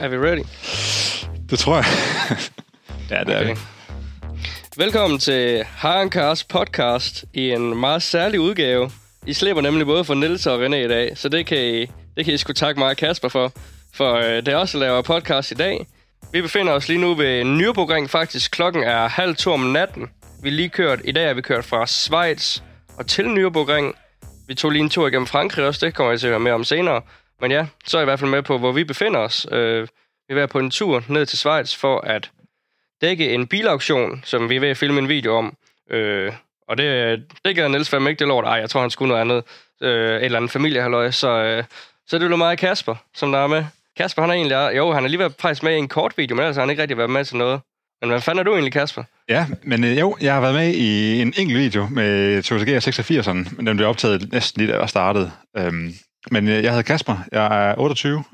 Er vi ready? Det tror jeg. Ja, det okay. Er vi. Velkommen til HighOnCars podcast i en meget særlig udgave. I slipper nemlig både for Niels og René i dag, så det kan I sgu takke mig og Casper for. For det er også laver podcast i dag. Vi befinder os lige nu ved Nürburgring faktisk. Klokken er 1:30 om natten. I dag er vi kørt fra Schweiz og til Nürburgring. Vi tog lige en tur igennem Frankrig også, det kommer jeg til at høre mere om senere. Men ja, så er jeg i hvert fald med på, hvor vi befinder os. Vi er ved på en tur ned til Schweiz for at dække en bilauktion, som vi er ved at filme en video om. Og det gør Niels fandme ikke det lort. Ej, jeg tror, han skulle noget andet. Et eller andet familiehalløj. Så det blev meget Casper, som der er med. Casper, han er egentlig... Jo, han er lige været faktisk med i en kort video, men ellers har han ikke rigtig været med til noget. Men hvad fanden er du egentlig, Casper? Ja, men jo, jeg har været med i en enkelt video med Suzuki Swift, men den blev optaget næsten lige da jeg startede. Men jeg hedder Casper, jeg er 28,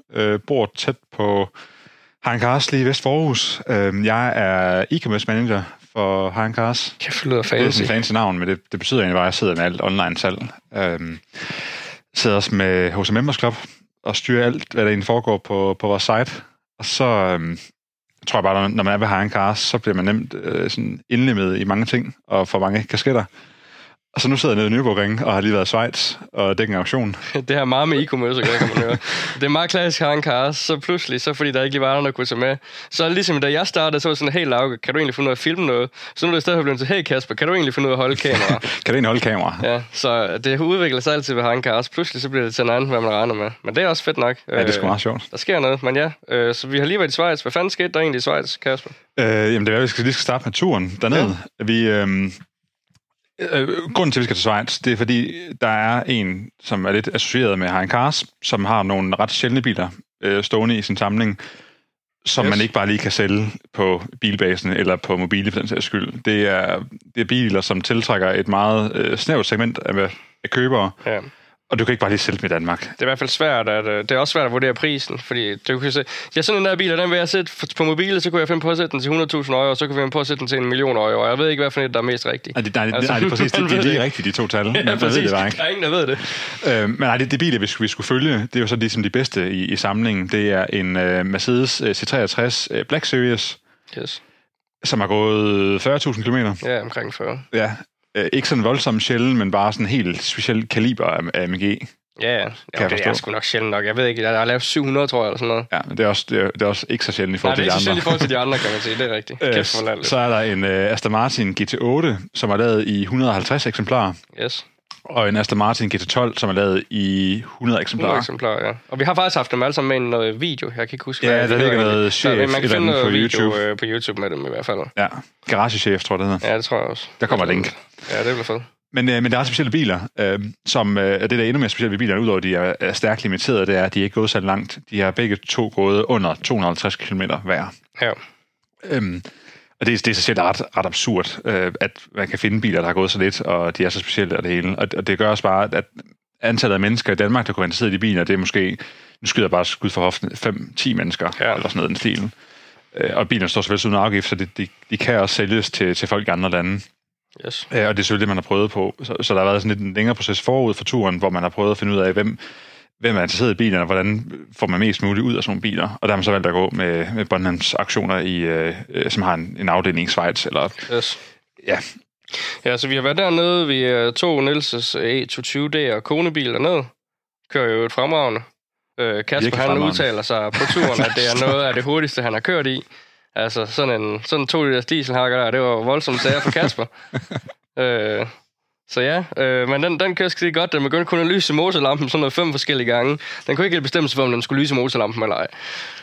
bor tæt på HighOnCars lige i Vest for Aarhus. Jeg er e-commerce manager for HighOnCars. Kæft, det lyder fancy. Det er fancy navn, men det betyder egentlig bare, at jeg sidder med alt online salg. Sidder også med HC Members Club og styrer alt, hvad der egentlig foregår på vores site. Og så tror jeg bare, når man er ved HighOnCars, så bliver man nemt sådan indlemmet i mange ting og får mange kasketter. Og så nu sidder jeg nede i Nürburgring og har lige været i Schweiz og dækker en auktion. Det har meget med e-commerce at gøre, kan man høre. Det er meget klassisk HighOnCars, så pludselig, så fordi der ikke lige var nogen, der kunne tage med. Så ligesom da jeg startede, så var sådan helt lavt, kan du egentlig finde ud af at filme noget? Så nu er det i stedet for blevet til, hey Kasper, kan du egentlig finde ud af at holde kamera? Kan du egentlig holde kamera? Ja, så det udvikler sig altid ved HighOnCars. Pludselig så bliver det til en anden, hvad man regner med. Men det er også fedt nok. Ja, det er sgu meget sjovt. Der sker noget, men ja. Så vi har lige været i Schweiz. Hvad fanden skete der egentlig i Schweiz, Kasper? Jamen det er, vi skal lige starte med turen dernede. Ja. Grunden til, at vi skal til Schweiz, det er, fordi der er en, som er lidt associeret med HighOnCars, som har nogle ret sjældne biler stående i sin samling, som man ikke bare lige kan sælge på bilbasen eller på mobile, for den sags skyld. Det er biler, som tiltrækker et meget snævert segment af købere, ja. Og du kan ikke bare lige sælge dem i Danmark. Det er i hvert fald svært. Det er også svært at vurdere prisen, fordi du kan se, ja, sådan en der bil, den vil jeg sætte på mobile, så kunne jeg finde på at sætte den til 100.000 euro, og så kunne jeg finde på at sætte den til 1 million euro, og jeg ved ikke, hvad for en, der er mest rigtig. Nej, det er præcis. Det er lige rigtigt, de to tal. Ja, men præcis. Der er ingen, der ved det. Men nej, det biler, vi skulle følge, det er jo så ligesom de bedste i samlingen. Det er en Mercedes C63 Black Series, yes. Som har gået 40.000 km. Ja, omkring 40. Ja. Ikke sådan voldsomt sjældent, men bare sådan helt speciel kaliber af AMG. Ja, yeah. Jo, det er sgu nok sjældent nok. Jeg ved ikke, jeg har lavet 700, tror jeg, eller sådan noget. Ja, men det er også ikke så sjældent i forhold til de andre. Nej, det er ikke så sjældent i forhold til de andre, kan man sige. Det er rigtigt. Så er der en Aston Martin GT8, som er lavet i 150 eksemplarer. Yes. Og en Aston Martin GT12, som er lavet i 100 eksemplarer. 100 eksemplarer, ja. Og vi har faktisk haft dem alle sammen med noget video. Jeg kan ikke huske, hvad det er. Ja, der ligger noget chef. Man kan finde noget video på YouTube med dem i hvert fald. Ja, garagechef, tror jeg, det hedder. Ja, det tror jeg også. Der kommer et link. Ja, det bliver fedt. Men der er specielle biler, som det, der er endnu mere specielt ved bilerne, udover at de er stærkt limiteret, det er, at de ikke gået så langt. De har begge to gået under 250 km hver. Ja. Og det er så selv ret absurd, at man kan finde biler, der har gået så lidt, og de er så specielle og det hele. Og det gør også bare, at antallet af mennesker i Danmark, der kunne være interesseret i de biler, det er måske, nu skyder jeg bare skud for hoften, 5-10 mennesker, ja. Eller sådan noget i den stil. Og bilerne står selvfølgelig uden afgift, så de kan også sælges til folk i andre lande. Yes. Og det er selvfølgelig det, man har prøvet på. Så der har været sådan lidt en længere proces forud for turen, hvor man har prøvet at finde ud af, hvem er interesseret i bilerne, og hvordan får man mest muligt ud af sådan nogle biler. Og der har man så valgt at gå med Bonhams auktioner, som har en afdeling i Schweiz. Eller, yes. Ja. Ja, så vi har været dernede, vi tog Niels' E220D og konebil dernede. Kører jo et fremragende. Kasper, han udtaler sig på turen, at det er noget af det hurtigste, han har kørt i. Altså, sådan en 2-liters dieselhakker der, det var voldsomt sager for Kasper. Så ja, men den kører skide godt. Den begyndte kun at lyse motorlampen sådan noget 5 forskellige gange. Den kunne ikke helt bestemme sig for, om den skulle lyse motorlampen eller ej.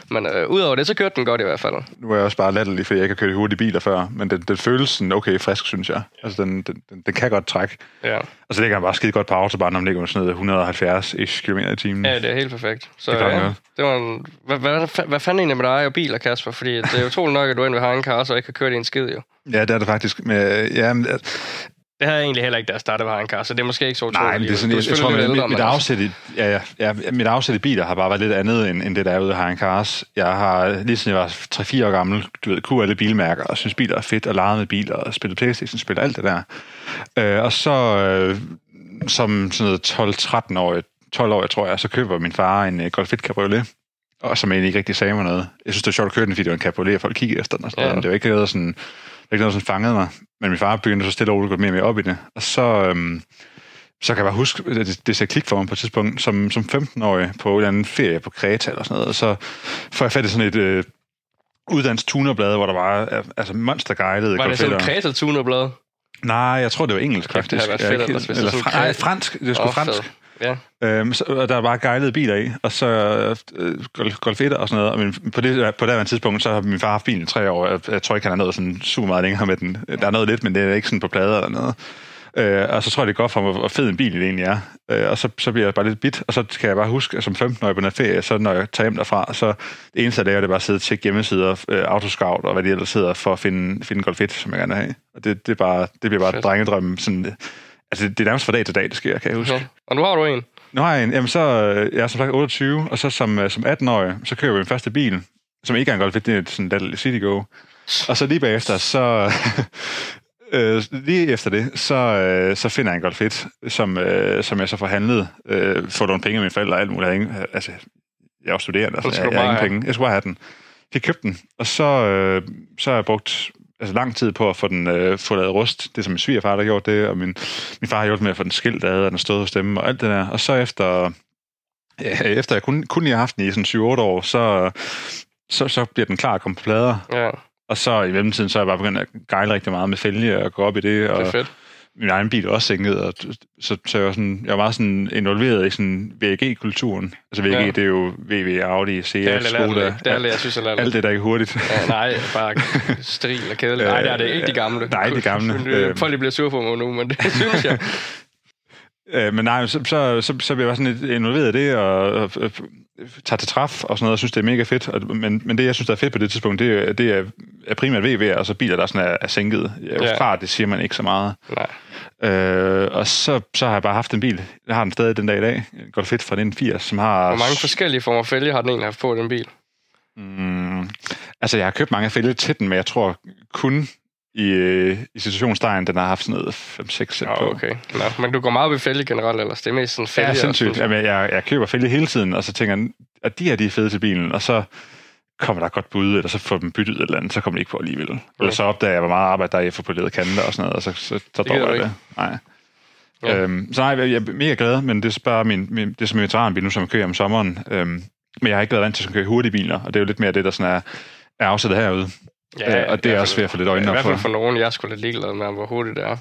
Men udover det, så kørte den godt i hvert fald. Nu er jeg også bare latterlig, fordi jeg ikke har kørt i hurtige biler før. Men den føles sådan okay frisk, synes jeg. Altså, den kan godt trække. Ja. Og så ligger den bare skide godt på autobahn, når den ligger med sådan noget 170-ish km i timen. Ja, det er helt perfekt. Så det var en... Hvad fanden egentlig med dig og biler, Kasper? Fordi det er utroligt nok, at du endelig har en car, så ikke har kørt i en skid, jo. Ja, det er det faktisk. Men det havde jeg egentlig heller ikke, da jeg startede med HighOnCars, så det er måske ikke så utroligt. Nej, men det er sådan, jeg tror, mit afsæt i biler har bare været lidt andet, end det, der er ude i HighOnCars. Jeg har, lige siden jeg var 3-4 år gammel, kunne alle bilmærker, og synes biler er fedt, og legede med biler, og spillede PlayStation, spillede alt det der. Og så, som sådan noget 12-13 år, 12 år, tror jeg, så køber min far en Golf Cabriolet. og som egentlig ikke rigtig sagde mig noget. Jeg synes, det var sjovt at køre den, fordi det var en cabriolet, og folk kiggede efter den og sådan noget. Ja. Det var ikke noget, sådan, fangede mig. Men min far begyndte så stille og roligt at gå mere og mere op i det. Og så, så kan jeg bare huske, at det sagde klik for mig på et tidspunkt, som 15-årig på en eller anden ferie på Kreta eller sådan noget. Og så får jeg fat i sådan et uddannet tunerblad, hvor der var altså monsterguidede. Var det sådan et Kreta-tunerblad? Nej, jeg tror, det var engelsk faktisk. Det fedt, eller fransk. Det var sgu fransk. Ja. Og der var gejlede biler i, og så Golf 1 og sådan noget. Og på det her tidspunkt, så har min far haft bilen i 3 år. Jeg tror ikke, han har nået sådan super meget længere med den. Der er noget lidt, men det er ikke sådan på plader eller noget. Og så tror jeg, det er godt for mig, hvor fed en bil det egentlig er. Og så bliver jeg bare lidt bit, og så kan jeg bare huske, at som 15-årig på den ferie, så når jeg tager hjem derfra, så det eneste af det er, det bare at sidde og tjekke hjemmesider, Autoscout og hvad de ellers sidder for at finde Golf 1, som jeg gerne vil have. Og det bliver bare drengedrømmen sådan. Altså, det er nærmest fra dag til dag, det sker, kan jeg huske. Okay. Og nu har du en? Nu har jeg en. Jamen, så jeg er som sagt 28, og så som 18-årig, så kører jeg min første bil, som ikke engang godt ved sådan en Citygo. Og så lige bagefter, så... lige efter det, så finder jeg en Golf 1, som jeg så forhandlede. Får nogle penge af mine forældre og alt muligt. Altså, jeg er jo studerende, altså, jeg har ingen penge. Jeg skulle bare have den. Jeg købte den, og så har jeg brugt... altså lang tid på at få den lavet rust. Det er som min svigerfar, der gjorde det, og min far har gjort med at få den skilt ad, og den stod hos dem, og alt det der. Og så efter jeg kun lige har haft den i sådan 7-8 år, så bliver den klar at komme på plader. Ja. Og så i mellemtiden, så er jeg bare begyndt at gejle rigtig meget med fælge og gå op i det. Og det er fedt. Min egen bil også sænkede, og så jeg var sådan, meget sådan involveret i sådan VG-kulturen. Altså VG, ja. Det er jo VW, Audi, CS, Skoda. Jeg synes, jeg alt det, der ikke hurtigt. Ja, nej, bare steril og kedeligt. Nej, det er ikke de gamle. Nej, de gamle. Folk bliver sure på mig nu, men det synes jeg. Men nej, så bliver jeg bare sådan involveret i det, og tager til træf og sådan noget, og synes, det er mega fedt. Men det, jeg synes, der er fedt på det tidspunkt, det er primært VW, og så biler, der sådan er sænket. Fra det siger man ikke så meget. Nej. Og så har jeg bare haft en bil. Jeg har den stadig den dag i dag. Golf fedt fra den 80, som har... Hvor mange forskellige former fælge har den egentlig haft på, den bil? Altså, jeg har købt mange fælge til den, men jeg tror kun... I situationstegn, den har haft sådan noget 5-6 sæt på. Okay. Nå, men du går meget op i fælge generelt, eller det er mest sådan fælge? Ja, sindssygt. Jamen, jeg køber fælge hele tiden, og så tænker at de er fede til bilen, og så kommer der godt bud, eller så får dem byttet eller andet, så kommer de ikke på alligevel. Okay. Eller så opdager jeg, hvor meget arbejde der er i at få poleret kanter og sådan noget, og så dropper jeg det. Nej. Ja. Så nej, jeg er mega glad, men det er bare det er som en veteranbil nu, som jeg kører om sommeren. Men jeg har ikke været vant til at køre hurtige biler, og det er jo lidt mere det, der sådan er afsættet herude. Ja, og det er også svært for lidt øjne op for. I hvert fald for nogen, jeg skulle lidt ligeglad med, hvor hurtigt det er.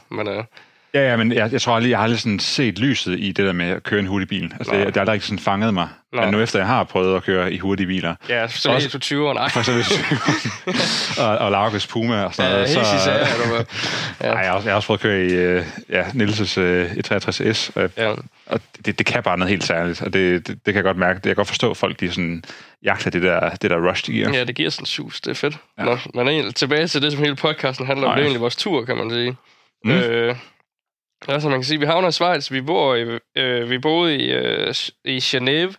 Men, men jeg tror aldrig, jeg har aldrig sådan set lyset i det der med at køre en hurtig bil. Altså, det har aldrig sådan fanget mig. Nej. Men nu efter, jeg har prøvet at køre i hurtige biler. Ja, så er det 20'erne, nej. For så er og Larkes Puma og sådan noget. Ja, helt sidst af, ja. Jeg har også prøvet at køre i Nielses E63S. Og det kan bare noget helt særligt. Og det kan jeg godt mærke. Jeg kan godt forstå, at folk de sådan jagter det der rush, det giver. Ja, det giver sådan sus. Det er fedt. Ja. Nå, men egentlig, tilbage til det, som hele podcasten handler om. Det er egentlig vores tur, kan man sige. Altså, man kan sige, vi havner i Schweiz. Vi boede i Genève.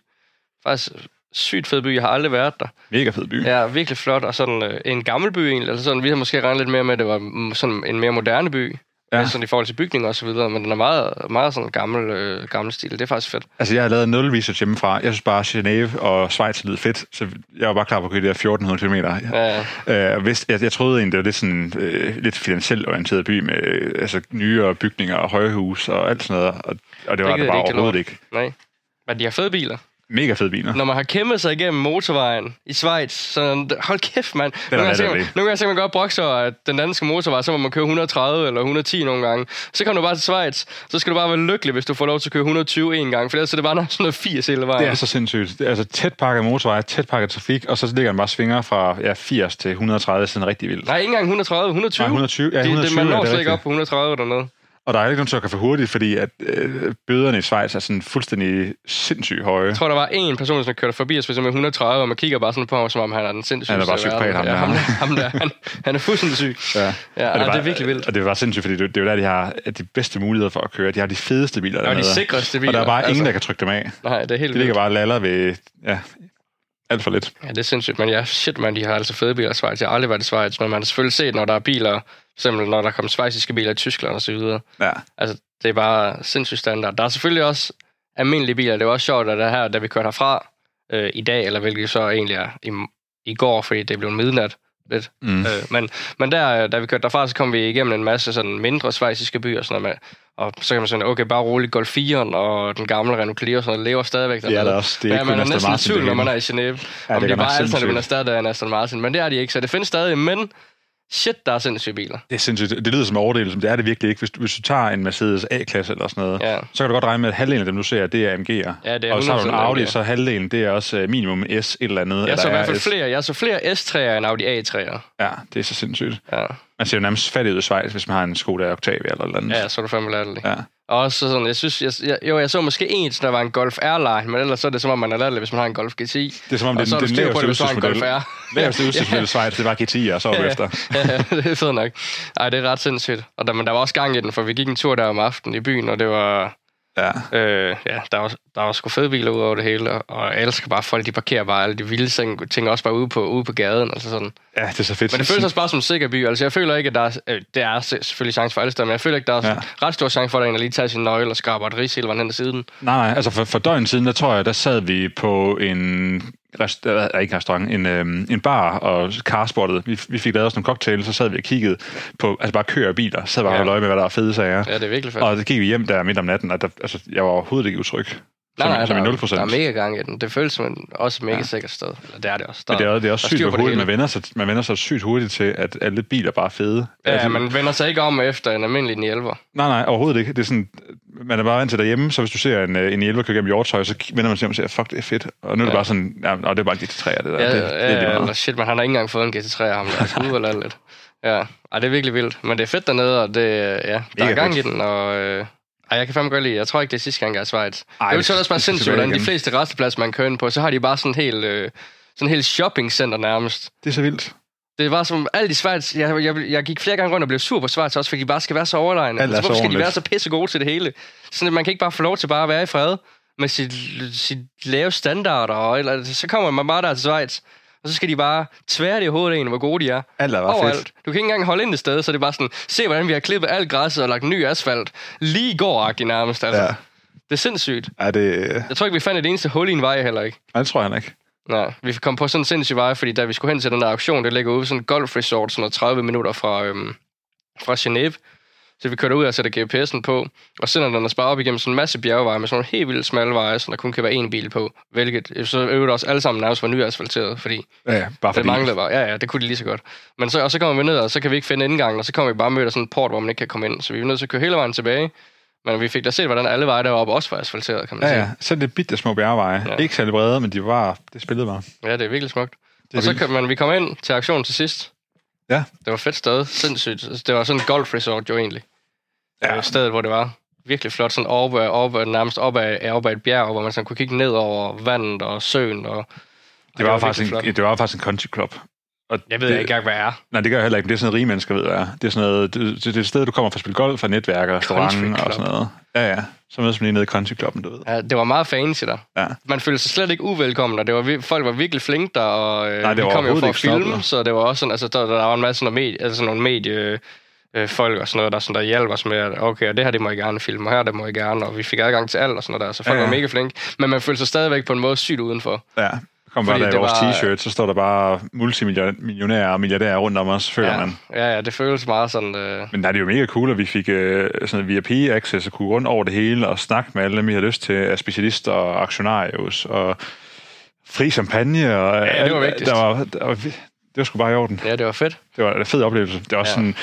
Faktisk sygt fed by. Jeg har aldrig været der. Mega fed by. Ja, virkelig flot. Og sådan en gammel by egentlig. Altså sådan, vi har måske regnet lidt mere med, at det var sådan en mere moderne by. Ja. Sådan i forhold til bygninger og så videre, men den er meget, meget sådan gammel stil. Det er faktisk fedt. Altså, jeg har lavet 0 research hjemmefra. Jeg synes bare, Genève og Schweiz lyder fedt, så jeg var bare klar på at køre de der 1400 kilometer. Ja. Jeg troede egentlig, det var lidt sådan lidt finansielt orienteret by med nye bygninger og højhus og alt sådan noget, og det var det bare ikke overhovedet ikke. Nej. Men de har fede biler. Mega fede biler. Når man har kæmpet sig igennem motorvejen i Schweiz, så hold kæft, mand. Nogle gange så kan man godt brokse over den danske motorvej, så må man køre 130 eller 110 nogle gange. Så kommer du bare til Schweiz, så skal du bare være lykkelig, hvis du får lov til at køre 120 en gang, for ellers er det bare sådan noget 80 hele vejen. Det er så sindssygt. Det er altså tæt pakket motorvej, tæt pakket trafik, og så ligger den bare svinger fra 80 til 130, sådan rigtig vildt. Nej, ikke engang 130, 120. Nej, 120. Ja, 120 man når slet ikke op på 130 dernede. Og der er ikke nogen, der kan for hurtigt, fordi at bøderne i Schweiz er sådan fuldstændig sindssygt høje. Jeg tror, der var en person, som kørte forbi os med 130, og man kigger bare sådan på ham, som om han er den sindssygeste. Han er bare psykopat, ham der. Ja, han er fuldstændig syg. Ja. Ja, det er virkelig vildt. Og det er bare sindssygt, fordi det er jo der, de har de bedste muligheder for at køre. De har de fedeste biler dernede. Og de sikreste biler. Og der er bare ingen, der kan trykke dem af. Nej, det er helt vildt. De ligger bare laller ved... Ja. Alt for lidt. Ja, det er sindssygt, men de har altså fede biler i Schweiz. Jeg har aldrig været i Schweiz, men man har selvfølgelig set, når der er biler, simpelthen når der kommer schweiziske biler i Tyskland og så videre. Ja. Altså, det er bare sindssygt standard. Der er selvfølgelig også almindelige biler. Det var også sjovt, at det her, da vi kørte herfra, i dag, eller hvilket så egentlig er i går, fordi det blev midnat lidt. Mm. Men der, da vi kørte derfra, så kom vi igennem en masse sådan mindre schweiziske byer og sådan noget med. Og så kan man sige, okay, bare roligt, Golf 4'eren og den gamle Renault Clio og sådan noget lever stadigvæk. Det er der også. Det er ikke man er næsten i tvivl, når man er i Genève. Ja, om det er bare Aston, der vinder stadig en Aston Martin. Men det er de ikke, så det findes stadig, men shit, der er sindssyge biler. Det er sindssygt. Det lyder som overdelen, men det er det virkelig ikke. Hvis du tager en Mercedes A-klasse eller sådan noget, ja, så kan du godt regne med, at halvdelen af dem, du ser, det er AMG'er. Ja, det er 100%. Og så har du en Audi, så halvdelen, det er også minimum S et eller andet. Jeg så i hvert fald flere. Jeg så flere S3'er end Audi A3'er. Ja, det er så sindssygt. Ja. Man ser jo nærmest fattig ud i Schweiz, hvis man har en Skoda Octavia eller noget andet. Ja, så er du fandme latterlig. Ja. Og også sådan, jeg synes, jeg så måske en, der var en Golf R-line, men ellers så er det som om, man er latterlig, hvis man har en Golf GTI. Det er som om, det er den laveste udstyrsmodel. Laveste udstyrsmodel i Schweiz, det var GTI, og så efter. Ja, det er fedt nok. Ej, det er ret sindssygt. Og men der var også gang i den, for vi gik en tur der om aftenen i byen, og det var... Ja. Der var sgu fede biler ud over det hele, og jeg elsker bare folk, de parkerer bare alle de vilde ting også bare ude på gaden, altså sådan. Ja, det er så fedt. Men det føles også bare som en sikker by, altså jeg føler ikke, at der er, der er selvfølgelig chance for alle steder, men jeg føler ikke, der er ret stor chance for, at der lige tager sin nøgle og skraber et rigsilveren hen ad siden. Nej, altså for døgn siden, der tror jeg, der sad vi på en bar og carsportede. Vi fik lavet os nogle cocktails, så sad vi og kiggede på, altså bare køer og biler, sad bare og holdt øje med, hvad der er fede sager. Ja, det er virkelig fedt. Og det gik vi hjem der midt om natten, og der, altså, jeg var overhovedet ikke utryg. Nej, 0%. Der er mega gang i den. Det føles som også mega sikkert sted. Eller det er det også. Der, men det er også sygt hurtigt. Man vender sig sygt hurtigt til, at alle biler bare er fede. Ja, altså, man vender sig ikke om efter en almindelig 911. Nej, overhovedet ikke. Det er sådan, man er bare vant til derhjemme, så hvis du ser en 911 køre gennem hjortøj, så vender man sig om og siger, fuck, det er fedt. Og nu er det bare sådan, nej, det er bare en GT3'er, det der. Ja, shit, man har da ikke engang fået en GT3'er, ham der. Skud eller lidt. Ja, det er virkelig vildt. Men det er fedt dernede, og det, der er gang i den, og... Ej, jeg kan fandme godt lide. Jeg tror ikke, det er sidste gang, jeg er i Schweiz. Jeg vil så også bare sindssygt, hvordan de fleste restepladser, man kører ind på, så har de bare sådan en hel, shoppingcenter nærmest. Det er så vildt. Det var som alt i Schweiz. Jeg gik flere gange rundt og blev sur på Schweiz også, fordi de bare skal være så overlegne. Altså, hvorfor skal de være så pisse gode til det hele? Sådan, at man kan ikke bare få lov til bare at være i fred med sit lave standarder. Eller, så kommer man bare der til Schweiz. Og så skal de bare tvære det i hovedet en, hvor gode de er. Overalt. Fedt. Du kan ikke engang holde ind et sted, så det er bare sådan, se hvordan vi har klippet alt græsset og lagt ny asfalt. Lige i går-agtigt nærmest, altså. Ja. Det er sindssygt. Ja, det... Jeg tror ikke, vi fandt et eneste hul i en vej heller, ikke? Nej, det tror jeg ikke. Nej, vi kom på sådan en sindssyg vej, fordi da vi skulle hen til den der auktion, det ligger ude på sådan en golfresort, sådan 30 minutter fra Genève. Så vi kørte ud og sætter GPS'en på, og sender den bare op igennem sådan en masse bjergeveje med sådan nogle helt vildt smalle veje, så der kun kan være én bil på, hvilket så øvrigt også alle sammen nærmest var nyasfalteret, fordi det manglede bare. Ja, det kunne de lige så godt. Men så, og så kommer vi ned, og så kan vi ikke finde indgangen, og så kommer vi bare møder sådan en port, hvor man ikke kan komme ind, så vi er nødt til at køre hele vejen tilbage. Men vi fik da set, hvordan alle veje deroppe også var asfalteret, kan man sige. Ja, så det bitte små bjergeveje. Ja. Ikke særlig brede, men det spillede bare. Ja, det er virkelig smukt. Er og så vi kom ind til auktionen til sidst. Ja. Det var fedt sted, sindssygt. Det var sådan en golfresort jo egentlig. Ja. Stedet, hvor det var virkelig flot, sådan nærmest op ad et bjerg, hvor man sådan kunne kigge ned over vandet og søen. Og det var faktisk en country club. Og jeg ved ikke hvad det er. Nej, det gør jeg heller ikke, men det er sådan noget, rige mennesker ved, hvad det er. Det er sådan noget, det er et sted, du kommer for at spille golf, for netværk og restauranter og sådan noget. Ja. Så mødes man lige nede i country clubben, du ved. Ja, det var meget fancy der. Ja. Man følte sig slet ikke uvelkommen, og folk var virkelig flinke der, og vi kom jo for at filme, så det var også sådan, altså der var en masse sådan noget mediefolk og sådan noget, der hjalp os med, at okay, og det her, det må I gerne filme, og her, det må I gerne, og vi fik adgang til alt og sådan noget der, så folk var mega flinke, men man følte sig stadigvæk på en måde sygt udenfor. Ja. Kom bare der i vores t-shirt, så står der bare multimillionærer og milliardærer rundt om os, føler man. Ja, det føles meget sådan... Men nej, det er jo mega cool, at vi fik sådan VIP-access og kunne rundt over det hele og snakke med alle dem, vi havde lyst til, af specialister og aktionarius og fri champagne. Og ja, det var vigtigt. Det var sgu bare i orden. Ja, det var fedt. Det var en fed oplevelse. Det var også sådan...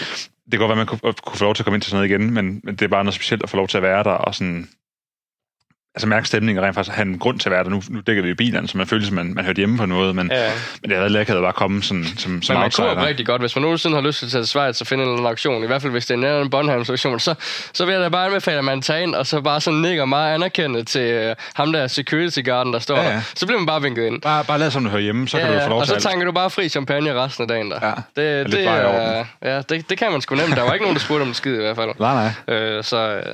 Det går godt være, at man kunne få lov til at komme ind til sådan noget igen, men det er bare noget specielt at få lov til at være der og sådan... Altså mærke stemningen rent faktisk, have en grund til at være der. Nu dækker vi jo bilerne, så man føler, at man hørte hjemme på noget, men det havde lækkert at bare komme sådan, som man outsider. Man kunne rigtig godt. Hvis man nogensinde har lyst til at tage til Schweiz og finde en eller anden auktion, i hvert fald hvis det er en Bonhams-auktion, så vil jeg da bare anbefale, at man tager ind, og så bare sådan nikker meget anerkendende til ham der security guarden, der står der. Så bliver man bare vinket ind. Bare lad som du hører hjemme, så kan du få lov til. Og så tanker du bare fri champagne resten af dagen der. Ja, det kan man sgu nemt. Der var ikke nogen, der spurgte om det skid i hvert fald. Nej.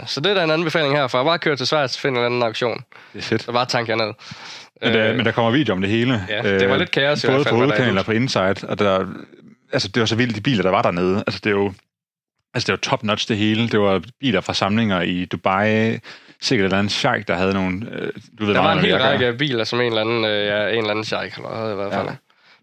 Så det er der en anbefaling her, for at bare køre til Schweiz og finde en eller anden auktion. Det er fedt. Så bare tanker jeg ned. Men der kommer video om det hele. Ja, det var lidt kaos i hvert fald. Både på hovedkanalen og på Insight. Og det var så vildt, de biler, der var dernede. Altså, det var top-notch det hele. Det var biler fra samlinger i Dubai, sikkert et eller andet sjejk, der havde nogle... der var en hel række af biler, som en eller anden sjejk havde i hvert fald.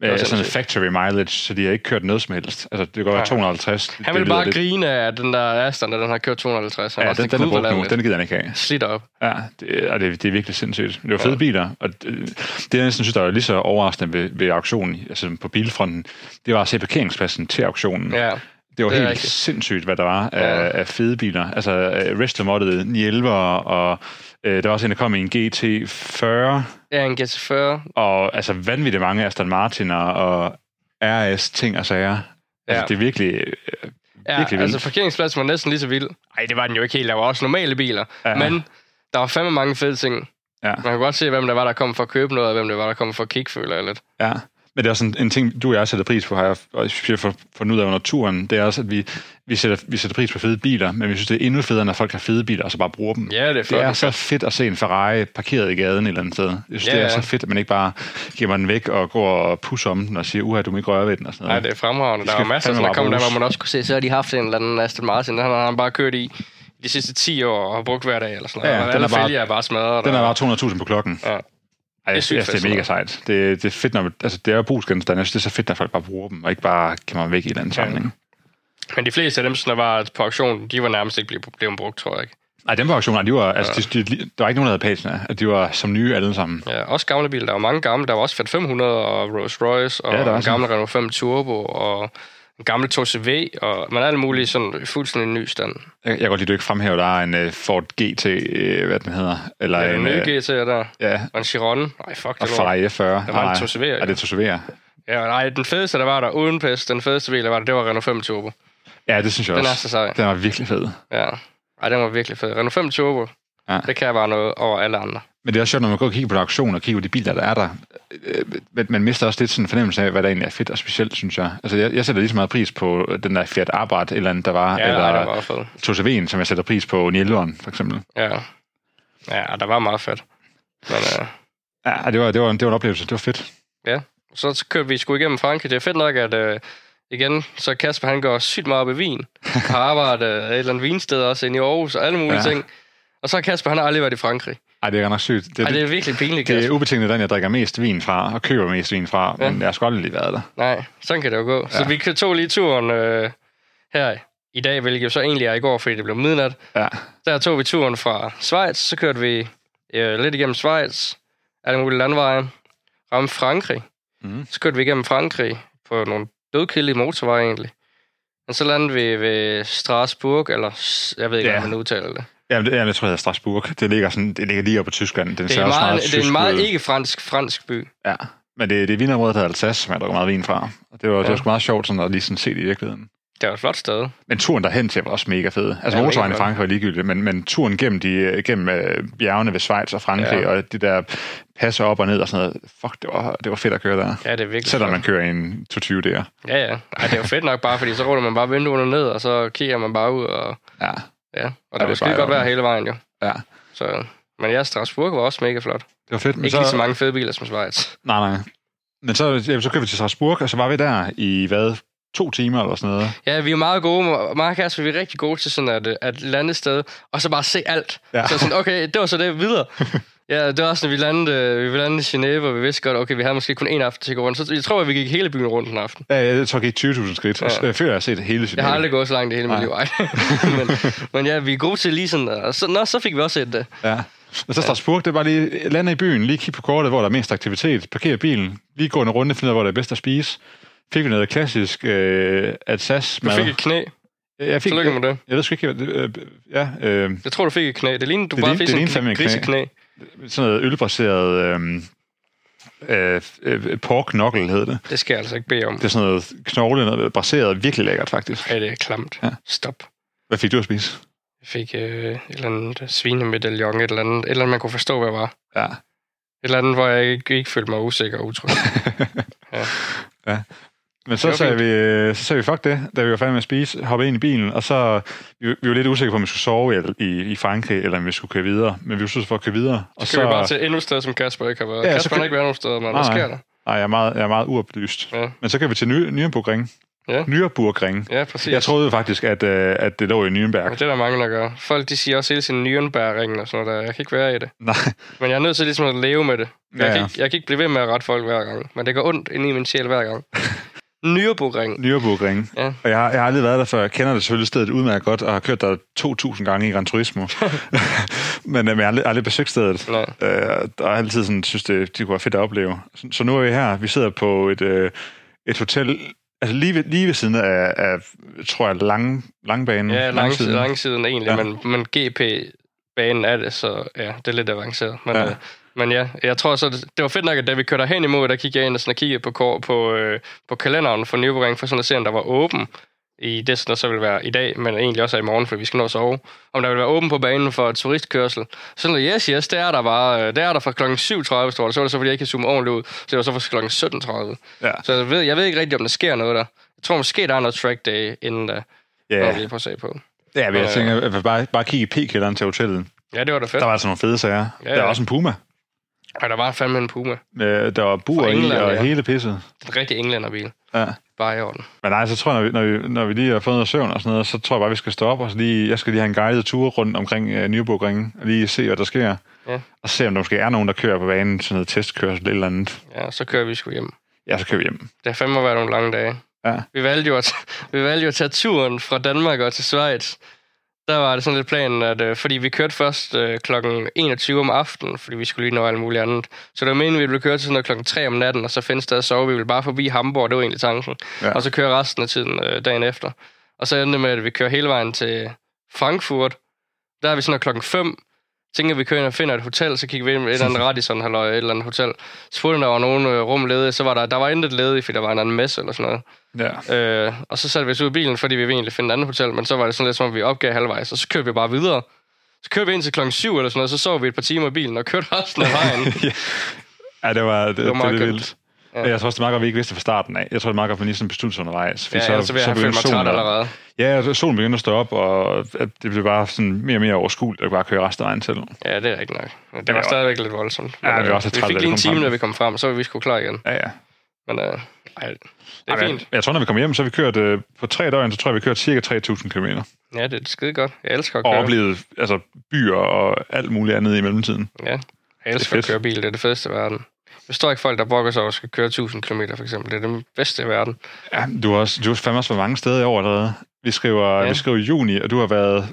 Ja. Sådan en factory mileage, så de har ikke kørt noget som helst. Altså, det går være 250. Han ville bare grine af den der Aston, da den har kørt 250. Han den er brugt nu. Den gider han ikke af. Slidt op. Ja, det er virkelig sindssygt. Det var fede biler, og det jeg næsten synes, der var lige så overraskende ved auktionen, altså på bilfronten, det var at se parkeringspladsen til auktionen. Ja. Det var helt sindssygt, hvad der var af fede biler. Altså, Resto-moddede 911, og der var også en, der kom i en GT40. Ja, en GT40. Og altså vanvittigt mange Aston Martin og RS-ting og sager. Altså, det er virkelig vildt. Altså parkeringspladsen var næsten lige så vild. Nej, det var den jo ikke helt. Der var også normale biler. Ja. Men der var fandme mange fede ting. Ja. Man kan godt se, hvem der var, der kom for at købe noget, og hvem der var, der kom for at kigge, føler jeg lidt. Ja. Men det er også en ting, du og jeg sætter pris på, har jeg fundet ud af under turen, det er også, at vi sætter pris på fede biler, men vi synes, det er endnu federe, når folk har fede biler, og så bare bruger dem. Ja, det er så fedt at se en Ferrari parkeret i gaden et eller andet sted. Jeg synes, det er så fedt, at man ikke bare gemmer den væk og går og pusser om den og siger, du må ikke røre ved den og sådan noget. Nej, det er fremragende. Der var masser, der kom der, hvor man også kunne se, så har de haft en eller anden Aston Martin, den har han bare kørt i de sidste 10 år og har brugt hver dag eller sådan noget. Ja, den er bare smadret. Den er bare 200.000 på klokken. Ja. Ej, det er mega sejt. Det er fedt, når altså det er jo brugsgenstande. Jeg synes, det er så fedt, at folk bare bruger dem, og ikke bare kan man væk i en eller anden sammenhæng. Men de fleste af dem, som der var på auktionen, de var nærmest ikke blevet brugt, tror jeg ikke. Nej, dem på auktionen, de var, altså, der var ikke nogen, der havde patina. De var som nye alle sammen. Ja, også gamle biler. Der var mange gamle. Der var også Fiat 500 og Rolls Royce, og en gammel Renault 5 Turbo, og en gammel 2CV, og man er alle mulige sådan fuldstændig ny stand. Jeg kan godt lide, du ikke fremhæver, der er en Ford GT, hvad den hedder. Eller ja, en ny GT er der. Ja. Og en Chiron. Nej, fuck det. Og Ferrari F40. Der var en 2CV. Ja, det er 2CV'er. Ja, nej, den fedeste, der var der uden pest, den fedeste bil, der var der, det var Renault 5 Turbo. Ja, det synes jeg også. Den er så sej. Den var virkelig fed. Ja, nej, den var virkelig fed. Renault 5 Turbo, det kan bare noget over alle andre. Men det er også sjovt, når man går og kigger på auktionen og kigger på de biler, der er der. Man mister også lidt sådan en fornemmelse af, hvad der egentlig er fedt og specielt, synes jeg. Altså, jeg sætter lige så meget pris på den der Fiat Abarth, eller andet, der var, eller 2CV'en, som jeg sætter pris på 911'eren, for eksempel. Ja, der var meget fedt. Men, ja, det var en oplevelse. Det var fedt. Ja, så kørte vi sgu igennem Frankrig. Det er fedt nok, at... igen, så Casper, han går sygt meget op i vin. Har arbejdet et eller andet vinsted også inde i Aarhus og alle mulige ting. Og så Casper, han har aldrig været i Frankrig. Ej, det er nok sygt. Det er virkelig pinligt, Casper. Det er ubetinget den, jeg drikker mest vin fra og køber mest vin fra, men jeg har sgu aldrig lige været der. Nej, sådan kan det jo gå. Ja. Så vi tog lige turen her i dag, hvilket så egentlig er i går, fordi det blev midnat. Ja. Der tog vi turen fra Schweiz, så kørte vi lidt igennem Schweiz, alle mulige landveje, ramte Frankrig. Mm. Så kørte vi igennem Frankrig på nogle dødkildelige motorvej egentlig. Men så landede vi ved Strasbourg, eller jeg ved ikke, om man udtaler det. Jamen, jeg tror, det hedder Strasbourg. Det ligger lige oppe på Tyskland. Det er meget, det er en meget ikke-fransk by. Ja, men det er vinområdet, der hedder Alsace, som jeg drog meget vin fra. Og det var sgu meget sjovt sådan, at lige sådan se det i virkeligheden. Det var et flot sted. Men turen derhen til var også mega fed. Altså motorvejen i Frankrig var ligegyldigt, men turen gennem bjergene ved Schweiz og Frankrig, og de der passer op og ned og sådan noget. Fuck, det var fedt at køre der. Ja, det er virkelig. Selvom man kører i en 220 der. Ja, ja. Ej, det var fedt nok bare, fordi så ruller man bare vinduerne ned, og så kigger man bare ud. Og... Ja. Ja, og det var skide godt vejr hele vejen jo. Ja. Så, men Strasbourg var også mega flot. Det var fedt. Men ikke lige så mange fede biler som Schweiz. Nej. Men så købte vi til Strasbourg, og så var vi der i 2 timer eller sådan noget. Ja, vi er meget gode. Mark Kasper, vi er rigtig gode til sådan at lande sted, og så bare se alt. Ja. Så sådan, okay, det var så det videre. Ja, det var også, når vi landede i Genève, og vi vidste godt, okay, vi havde måske kun en aften til at gå rundt. Så jeg tror, at vi gik hele byen rundt den aften. Ja, jeg tror, jeg gik 20.000 skridt. Ja. Før jeg har set hele Genève. Jeg har aldrig gået så langt i hele mit liv. men ja, vi er gode til lige sådan, og så fik vi også set det. Ja. Og så Strasbourg, det er bare lige lande i byen, lige kigge på kortet, hvor der er mest aktivitet, parkere bilen, lige gå en runde, finde ud af, hvor der er bedst at spise. Fik vi noget klassisk Alsace-mad. Du fik et knæ. Jeg fik, tillykke med det. Jeg ved sgu ikke, jeg tror, du fik et knæ. Det lignede, du bare fik sådan en griseknæ. Sådan noget ølbraseret pork knuckle hed det. Det skal jeg altså ikke bede om. Det er sådan noget knogle, noget braseret, virkelig lækkert faktisk. Ja, det er klamt. Ja. Stop. Hvad fik du at spise? Jeg fik et eller andet svinemedaljon, et eller andet, man kunne forstå, hvad jeg var. Ja. Et eller andet, hvor jeg ikke følte mig usikker og utryg. Ja. Men så sagde vi fuck det, da vi var færdige med at spise, hoppede ind i bilen, og så vi var lidt usikre på, om vi skulle sove i Frankrig, eller om vi skulle køre videre, men vi var så for at køre videre. Og så kører vi bare til endnu et sted, som Casper ikke har været. Ja, Casper har ikke været nogen steder, men hvad sker der? Nej, jeg er meget uoplyst. Ja. Men så kører vi til Nürburgring. Ja. Nürburgring. Ja, præcis. Jeg troede faktisk, at det lå i Nürnberg. Det er der mange, der gør. Folk, de siger også hele tiden Nürnbergringen og sådan noget. Jeg kan ikke være i det. Nej. Men jeg er nødt til ligesom at leve med det. Jeg kan ikke blive ved med at rette folk hver gang. Men det går ondt inde i min sjæl hver gang. Nürburgring. Ja. Og jeg har aldrig været der før. Jeg kender det selvfølgelig stedet udmærket godt, og har kørt der 2.000 gange i Gran Turismo. Men jeg har aldrig besøgt stedet. Og jeg altid sådan, synes, det kunne være fedt at opleve. Så nu er vi her. Vi sidder på et hotel, altså lige ved siden af tror jeg, langbanen. Ja, langsiden egentlig, ja. men GP-banen er det, så ja, det er lidt avanceret. Men ja. Men ja, jeg tror så, det var fedt nok, at da vi kørte hen imod, der kiggede jeg ind og sådan, kiggede på kalenderen for Nürburgring, for sådan at se, om der var åben i det, så ville være i dag, men egentlig også i morgen, for vi skal nå at sove. Om der ville være åben på banen for turistkørsel. Sådan noget, yes, det er der bare. Det er der fra kl. 7.30, står det. Så var det så, fordi jeg ikke kan zoome ordentligt ud. Så det var så fra kl. 17.30. Ja. Så jeg ved ikke rigtigt, om der sker noget der. Jeg tror måske, der er noget track day, inden der vi prøver at se på. Ja, men jeg tænker, at bare kigge i p-kælderen til hotellet. Ja, det var da fedt. Der var sådan nogle fede sager. Ja, der var også en Puma. Ja, der var fandme en Puma. Der var bur i og hele pisset. En rigtig englænderbil. Ja. Bare i orden. Men nej, så tror jeg, når vi lige har fået noget søvn og sådan noget, så tror jeg bare, vi skal stoppe. Og så jeg skal lige have en guided tur rundt omkring Nürburgringen, og lige se, hvad der sker. Ja. Og se, om der måske er nogen, der kører på banen, sådan noget testkørsel eller andet. Ja, så kører vi sgu hjem. Ja, så kører vi hjem. Det har fandme været nogle lange dage. Ja. Vi valgte jo at tage turen fra Danmark og til Schweiz. Der var det sådan lidt planen, at fordi vi kørte først kl. 21 om aftenen, fordi vi skulle lige nå alt muligt andet. Så det var meningen, vi ville køre til sådan noget kl. 3 om natten, og så finde sted at sove. Vi ville bare forbi Hamburg, det var egentlig tanken. Ja. Og så køre resten af tiden dagen efter. Og så endte det med, at vi kører hele vejen til Frankfurt. Der er vi sådan noget kl. 5. Tænker, vi kører ind og finder et hotel, så kigger vi ind i et eller andet Radisson, eller et eller andet hotel. Så spurgte der var nogen rum ledige, så var der var intet ledigt, fordi der var en anden messe eller sådan noget. Ja. Og så satte vi os ud i bilen, fordi vi ville egentlig finde et andet hotel, men så var det sådan lidt, som om vi opgav halvvejs, og så kørte vi bare videre. Så kørte vi ind til kl. 7 eller sådan noget, så sov vi et par timer i bilen og kørte resten af vejen. Ja, det var vildt. Ja. Jeg tror også, det er meget godt, vi ikke vidste fra starten af. Jeg tror, det er meget godt, vi lige sådan besluttede undervejs. Ja, så vil jeg have følt mig træt allerede. Ja, solen begyndte at stå op, og det blev bare sådan mere og mere overskueligt, at bare køre resten af vejen til. Ja, det er rigtigt nok. Det var stadigvæk lidt voldsomt. Ja, det var også træt, vi fik lige en time, da vi kom frem, så var vi sgu klar igen. Ja, ja. Men det er fint. Jeg tror, når vi kom hjem, så vi kørt på 3 døgn, så tror jeg, vi kørt cirka 3.000 kilometer. Ja, det er skide godt. Jeg elsker at køre. Og oplevede altså, byer og alt muligt andet i mellemtiden. Ja, jeg elsker at køre bil. Det er det fedeste i verden. Jeg forstår ikke folk, der brokker sig over at skal køre 1.000 km, for eksempel. Det er det bedste i verden. Ja, du har fandme også været mange steder i år allerede. Vi skriver juni, og du har været...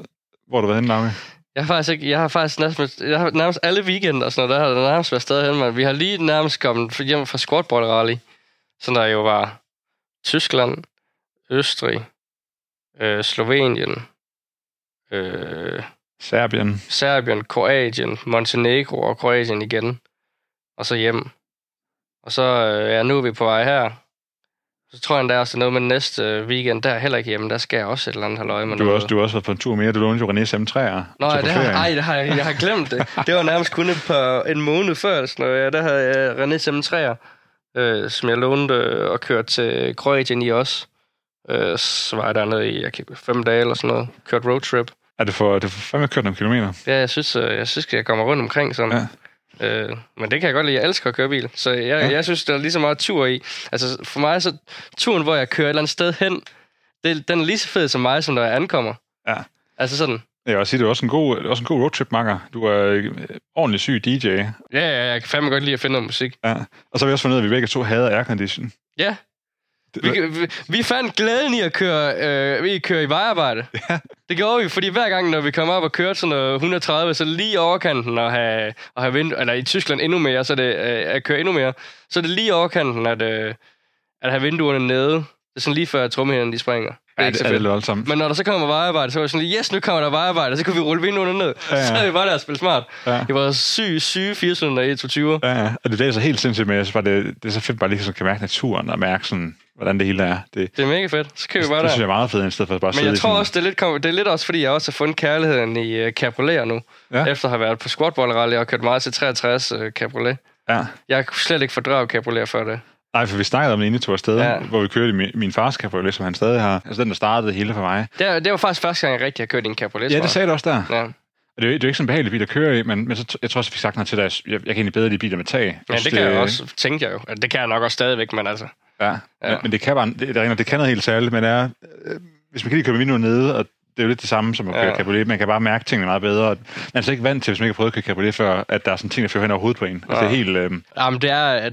Hvor har du været henne, Lauke? Jeg har nærmest alle weekender og sådan noget, der har nærmest været stadig henne. Vi har lige nærmest kommet hjem fra Squadball Rally, som der jo var Tyskland, Østrig, Slovenien, Serbien, Kroatien, Montenegro og Kroatien igen. Og så hjem. Og så nu er vi på vej her. Så tror jeg, der er også noget med næste weekend. Der er heller ikke hjemme. Der skal jeg også et eller andet halvøje med noget. Du har også været på en tur mere. Du lånte jo Renés M3'er. Nå, jeg har glemt det. Det var nærmest kun en måned før. Sådan noget. Ja, der havde jeg Renés M3'er, som jeg lånte og kørte til Kroatien i også. Så var jeg dernede i 5 dage eller sådan noget. Kørt roadtrip. Er det for fandme kørt nogle kilometer? Ja, jeg synes, jeg kommer rundt omkring sådan. Ja. Men det kan jeg godt lide. Jeg elsker at køre bil. Så jeg synes, der er lige så meget tur i. Altså for mig, så turen, hvor jeg kører et eller andet sted hen, den er lige så fed som mig, som når jeg ankommer. Ja. Altså sådan. Jeg vil sige, det er også en god roadtrip-makker. Du er ordentlig syg DJ. Ja, jeg kan fandme godt lide at finde noget musik. Ja. Og så har vi også fundet ud af, at vi begge to hader aircondition. Ja. Vi fandt glæden i at køre i vejarbejde. Ja. Det gjorde vi, fordi hver gang, når vi kom op og kørte sådan noget 130, så lige overkanten at have vinduer, eller i Tyskland endnu mere, så det at køre endnu mere, så er det lige overkanten at have vinduerne nede. Det er sådan lige før trummehænderne, de springer. Ja, det er lidt voldsomt. Men når der så kommer vejarbejde, så var det sådan lige, yes, nu kommer der vejarbejde, så kunne vi rulle vinduerne ned. Ja. Så er vi bare der og spille smart. Ja. Det var syge 4-cylinder i 120. Ja, og det er så helt sindssygt med, så var det er så fedt bare lige så kan mærke naturen og mærke sådan, hvordan det hele er. Det er mega fedt. Så kører vi bare der. Det synes jeg er meget fedt, i stedet for bare at sidde. Men jeg tror også, det er lidt også, fordi jeg også har fundet kærligheden i Cabriolet nu. Ja. Efter at have været på squatball-rally og kørt meget til 63 Cabriolet. Ja. Jeg kunne slet ikke fordrage Cabriolet før det. Nej, for vi snakkede om det inde i to steder, ja. Hvor vi kørte min fars Cabriolet, som han stadig har. Altså den, der startede hele for mig. Det var faktisk første gang, jeg rigtig har kørt i en Cabriolet. Ja, det sagde du også der. Ja. Det er jo ikke sådan en behagelig bil at køre i, men så, jeg tror også, vi sagde til dig, jeg kan egentlig bedre lide biler med tag. Ja, det kan jeg også, tænkte jeg jo. Det kan jeg nok også stadigvæk, men altså... Ja. Men det kan bare, det kan noget helt særligt, men er, hvis man kan lige købe vinduet nede, og det er jo lidt det samme som at køre cabriolet, man kan bare mærke tingene meget bedre. Man er slet ikke vant til, hvis man ikke har prøvet at køre cabriolet før, at der er sådan ting, der fører hen overhovedet på en. Ja. Altså, det er helt... Jamen,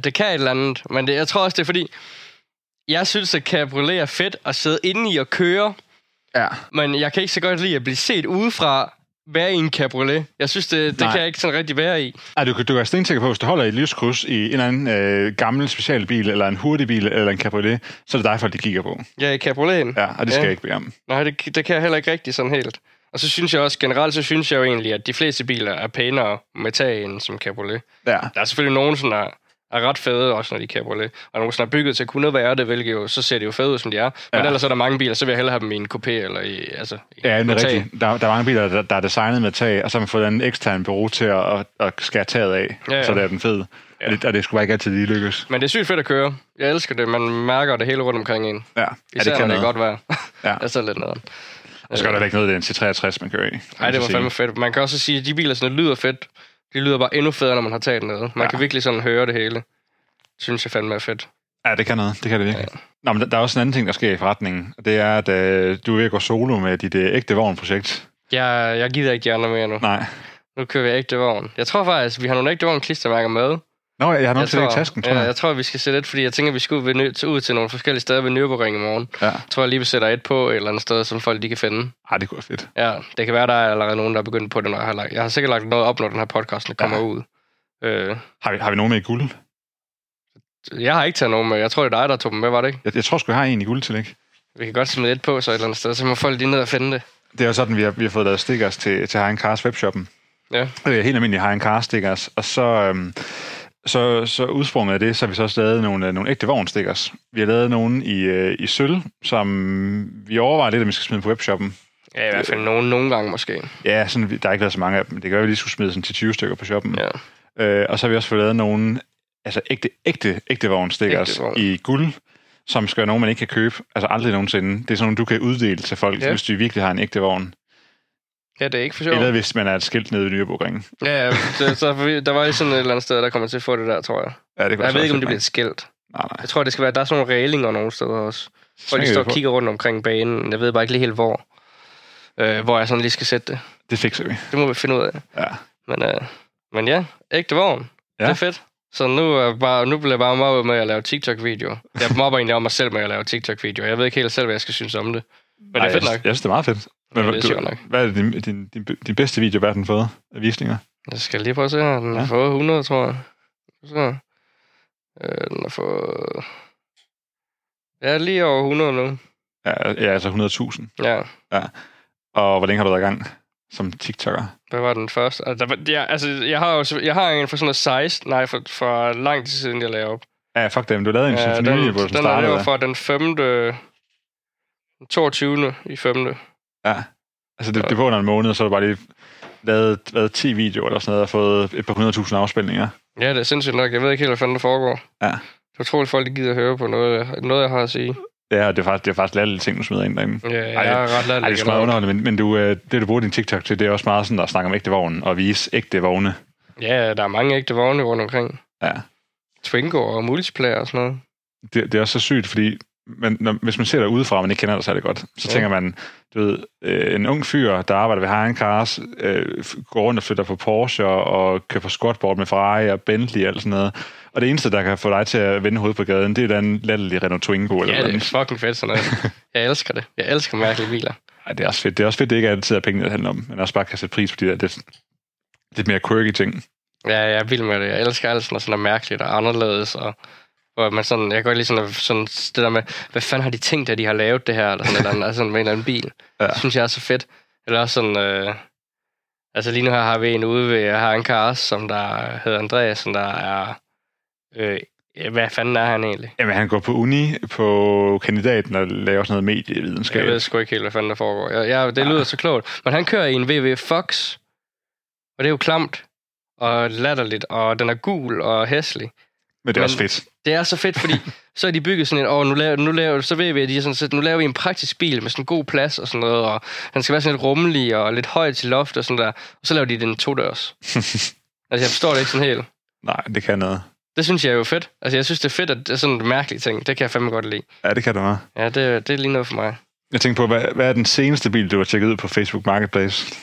det kan et eller andet, men det, jeg tror også, det er fordi, jeg synes, at cabriolet er fedt at sidde inde i og køre, men jeg kan ikke så godt lide at blive set udefra, være i en cabriolet. Jeg synes, det kan jeg ikke sådan rigtig være i. Ej, du er stensikker på, hvis du holder i et livskryds i en eller anden gammel specialbil, eller en hurtigbil, eller en cabriolet, så er det dig, folk de kigger på. Ja, i cabrioleten. Ja, og det skal jeg ikke bede om. Nej, det kan jeg heller ikke rigtig sådan helt. Og så synes jeg også, generelt så synes jeg jo egentlig, at de fleste biler er pænere med tag end som cabriolet. Ja. Der er selvfølgelig nogen, som er ret fede, også når de er cabriolet. Og nogen, som er bygget til at kunne være det, hvilket jo, så ser det jo fede ud, som de er. Men ellers er der mange biler, så vil jeg hellere have dem i en coupé eller i det er rigtigt. Der er mange biler, der er designet med tag, og så har man fået en ekstern bureau til at skære taget af, så det er den fed. Ja. Og det skulle bare ikke altid lige lykkes. Men det er sygt fedt at køre. Jeg elsker det. Man mærker det hele rundt omkring en. Ja. Især det kan det godt være. Ja. Jeg ser lidt noget. Og så gør der ikke noget, det er en C63, man kører i. Nej, det var fandme fedt. Man kan også sige, at de biler sådan lyder fedt. Det lyder bare endnu federe, når man har taget noget. Man kan virkelig sådan høre det hele. Synes jeg fandme er fedt. Ja, det kan noget. Det kan det virkelig. Ja. Nå, men der er også en anden ting, der sker i forretningen. Og det er, at du er ved at gå solo med dit ægte vognprojekt. Jeg gider ikke de andre mere nu. Nej. Nu kører vi ægte vogn. Jeg tror faktisk, vi har nogle ægte vogn-klistermærker med. Nå, jeg har nok til tasken, tror jeg. Ja, jeg tror, vi skal sætte et, fordi jeg tænker, vi skal ud til nogle forskellige steder ved Nürburgring i morgen. Ja. Jeg tror, jeg lige vil sætte et på et eller andet sted, som folk de kan finde. Ah, det kunne være fedt. Ja, det kan være, der er allerede nogen, der er begyndt på det, når jeg har lagt. Jeg har sikkert lagt noget op, når den her podcasten kommer ud. Har vi nogen med i guld? Jeg har ikke taget nogen med. Jeg tror, det er dig, der tog dem med, var det ikke? Jeg tror sgu, jeg har en i guldtillæg. Vi kan godt smide et på så et eller andet sted, så må folk lige ned og finde det. Det er jo sådan, vi har fået lavet stickers til HighOnCars webshoppen. Ja. Det er helt almindelige HighOnCars stickers, og så udsprunget af det, så har vi så også lavet nogle ægte vognstickers. Vi har lavet nogle i sølv, som vi overvejer lidt, om vi skal smide på webshoppen. Ja, i hvert fald nogle gange måske. Ja, sådan, der er ikke lavet så mange af dem. Det gør vi lige skulle smide sådan til 20 stykker på shoppen. Ja. Og så har vi også fået lavet nogle altså ægte vognstickers i guld, som skal være nogen, man ikke kan købe. Altså aldrig nogensinde. Det er sådan nogle, du kan uddele til folk, hvis du virkelig har en ægte vogn. Ja, det er ikke for sjovt. Eller hvis man er et skilt nede ved Nürburgringen. Ja, så der var jo sådan et eller andet sted, der kommer til at få det der, tror jeg. Ja, det jeg ved ikke, om det bliver et skilt. Nej. Jeg tror, det skal være, der er sådan nogle rælinger nogle steder også. Folk lige står og kigger rundt omkring banen. Jeg ved bare ikke lige helt, hvor jeg sådan lige skal sætte det. Det fikser vi. Det må vi finde ud af. Ja. Men ja, ægte vogn. Ja. Det er fedt. Så nu bliver jeg bare mobbet med at lave TikTok-videoer. Jeg mobber egentlig om mig selv med at lave TikTok-videoer. Jeg ved ikke helt selv, hvad jeg skal synes om det. Men det er fedt nok. Jeg synes, det er meget fedt. Men, ja, hvad er det, din bedste video, hvad har den fået af visninger? Jeg skal lige prøve at se her. Den har fået 100, tror jeg. Så. Den har fået... Ja, lige over 100 nu. Ja altså 100.000. Ja. Og hvor længe har du været i gang som TikToker? Hvad var den første? Jeg har en fra sådan noget 16. Nej, for lang tid siden, jeg lavede op. Ja, fuck dem. Du lavede en sådan familie, hvor du startede. Den lavede fra den 22. i 5. Ja, altså det var under en måned, og så har du bare lige lavet 10 videoer eller sådan noget, og fået et par 100.000 afspilninger. Ja, det er sindssygt nok. Jeg ved ikke helt, hvad fanden der foregår. Ja. Det er utroligt, folk gider at høre på noget, jeg har at sige. Ja, det er faktisk latterlige ting, du smider ind derinde. Ja, jeg er ret latterlig. Ej, det er meget underholdende, men det, du bruger din TikTok til, det er også meget sådan, at snakke om ægte vognen og vise ægte vogne. Ja, der er mange ægte vogne rundt omkring. Ja. Twingo og multiplayer og sådan noget. Det er også så sygt, fordi... Men hvis man ser der udefra, og man ikke kender det særlig godt, så tænker man, du ved, en ung fyr, der arbejder ved HighOnCars, går rundt og flytter på Porsche, og kører på squatboard med Ferrari og Bentley og sådan noget. Og det eneste, der kan få dig til at vende hovedet på gaden, det er den latterlige Renault Twingo. Ja, det er fucking fedt sådan noget. Jeg elsker det. Jeg elsker mærkelige biler. Ej, det er også fedt. Det er også fedt, det ikke altid er pengene, det handler om. Men også bare kan sætte pris på de der lidt mere quirky ting. Ja, jeg er vild med det. Jeg elsker alt sådan noget mærkeligt og anderledes og... Hvor man sådan, jeg kan godt lide sådan det der med, hvad fanden har de tænkt, at de har lavet det her, eller sådan eller andet, altså med en eller anden bil. Ja. Det synes jeg er så fedt. Eller også sådan, altså lige nu her har vi en ude ved HighOnCars, som der hedder Andreas, som der er, hvad fanden er han egentlig? Jamen han går på uni på kandidaten og laver sådan noget medievidenskab. Jeg ved sgu ikke helt, hvad fanden der foregår. Det lyder så klogt. Men han kører i en VW Fox, og det er jo klamt, og latterligt, og den er gul og hæslig. Men det er også fedt. Det er så fedt, fordi så er de bygget sådan en, nu laver vi en praktisk bil med sådan en god plads og sådan noget, og den skal være sådan lidt rummelig og lidt højt til loft og sådan der, og så laver de den 2-dørs. Altså, jeg forstår det ikke sådan helt. Nej, det kan noget. Det synes jeg er jo fedt. Altså, jeg synes, det er fedt, at det er sådan en mærkelig ting. Det kan jeg fandme godt lide. Ja, det kan du meget. Ja, det er lige noget for mig. Jeg tænker på, hvad er den seneste bil, du har tjekket ud på Facebook Marketplace?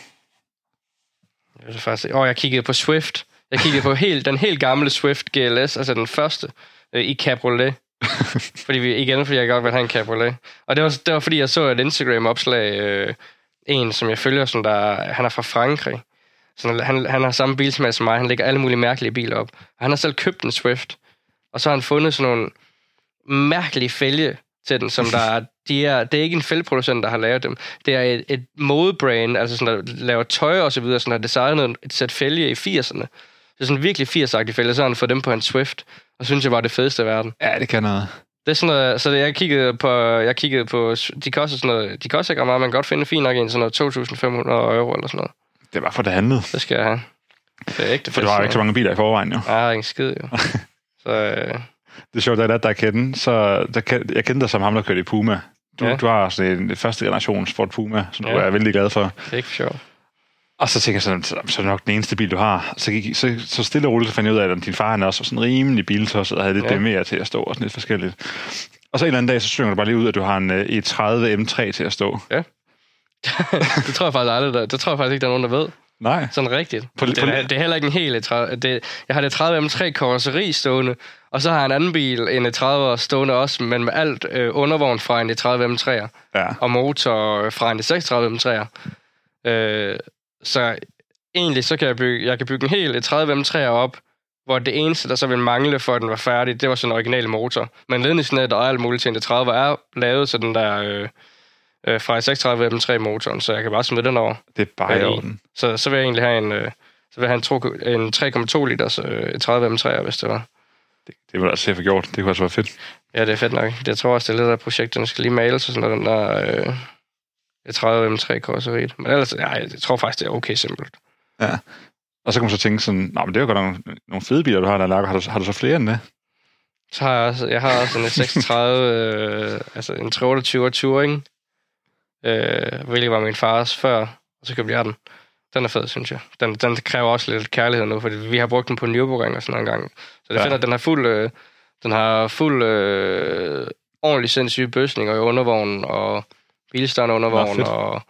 Det er faktisk... jeg kiggede på Swift. Jeg kiggede på den helt gamle Swift GLS, altså den første, i Cabriolet. fordi jeg godt ville have en Cabriolet. Og det var fordi, jeg så et Instagram-opslag, en, som jeg følger, sådan der, han er fra Frankrig. Så han har samme bilsmag som mig. Han lægger alle mulige mærkelige biler op. Og han har selv købt en Swift. Og så har han fundet sådan nogle mærkelige fælge til den, som det er ikke en fælgeproducent, der har lavet dem. Det er et modebrand, altså sådan, der laver tøj og så videre, sådan har designet et sæt fælge i 80'erne. Det er sådan virkelig 80'agtige fælge, så har han fået dem på hans Swift. Og synes jeg var det fedeste i verden. Ja, det kan noget. Det er sådan noget, så jeg kiggede på, de koster sådan noget, de koster ikke meget, man kan godt finde fint nok en sådan noget €2.500 eller sådan noget. Det var for det handlede. Det skal jeg have. Det er ægte, for du har ikke så mange biler i forvejen, jo. Nej, ikke en skid, jo. Så, Det er sjovt, at der kendte. Så jeg kendte dig som ham, der kørte i Puma. Du har sådan en første generations Ford Puma, som du er vældig glad for. Det er ikke for sjovt. Og så tænker jeg sådan, så er nok den eneste bil, du har. Så stille og roligt fandt jeg ud af, at din far han også var sådan rimelig biltosset og havde lidt DM'er til at stå og sådan lidt forskelligt. Og så en eller anden dag, så synger du bare lige ud, at du har en E30 M3 til at stå. Ja. Det tror jeg faktisk ikke, der er nogen, der ved. Nej. Sådan rigtigt. Det er heller ikke en helt E30. Jeg har det E30 M3 karrosseri stående, og så har jeg en anden bil, en E30 stående også, men med alt undervogn fra en E30 M3'er. Ja. Og motor fra en E36 M3'er. Så egentlig så kan jeg kan bygge en helt E30 M3'er op, hvor det eneste, der så ville mangle for, at den var færdig, det var sådan en original motor. Men ledningsnet og alt muligt til en E30 er lavet, så den der... fra 36 M3-motoren, så jeg kan bare smide den over. Det er bare i orden. Så vil jeg egentlig have en 3,2 liters 30 M3'er, hvis det var. Det var da altså for gjort. Det kunne altså være fedt. Ja, det er fedt nok. Jeg tror også, det er lidt af projektet, den skal lige males, sådan noget, den der 30 M3-korseriet. Men ellers, jeg tror faktisk, det er okay simpelt. Ja. Og så kan man så tænke sådan, nej, men det er jo godt nogle fede biler, du har der, Larko. Har du så flere end det? Så har jeg også, en 36, altså en 328 Touring, hvilket var min fars før, og så købte jeg den. Den er fed, synes jeg. Den kræver også lidt kærlighed nu, fordi vi har brugt den på Nürburgring og sådan en gang. Så det finder, at den har fuld ordentlig sindssyge bøsninger i undervognen, og bilstørende undervogn, og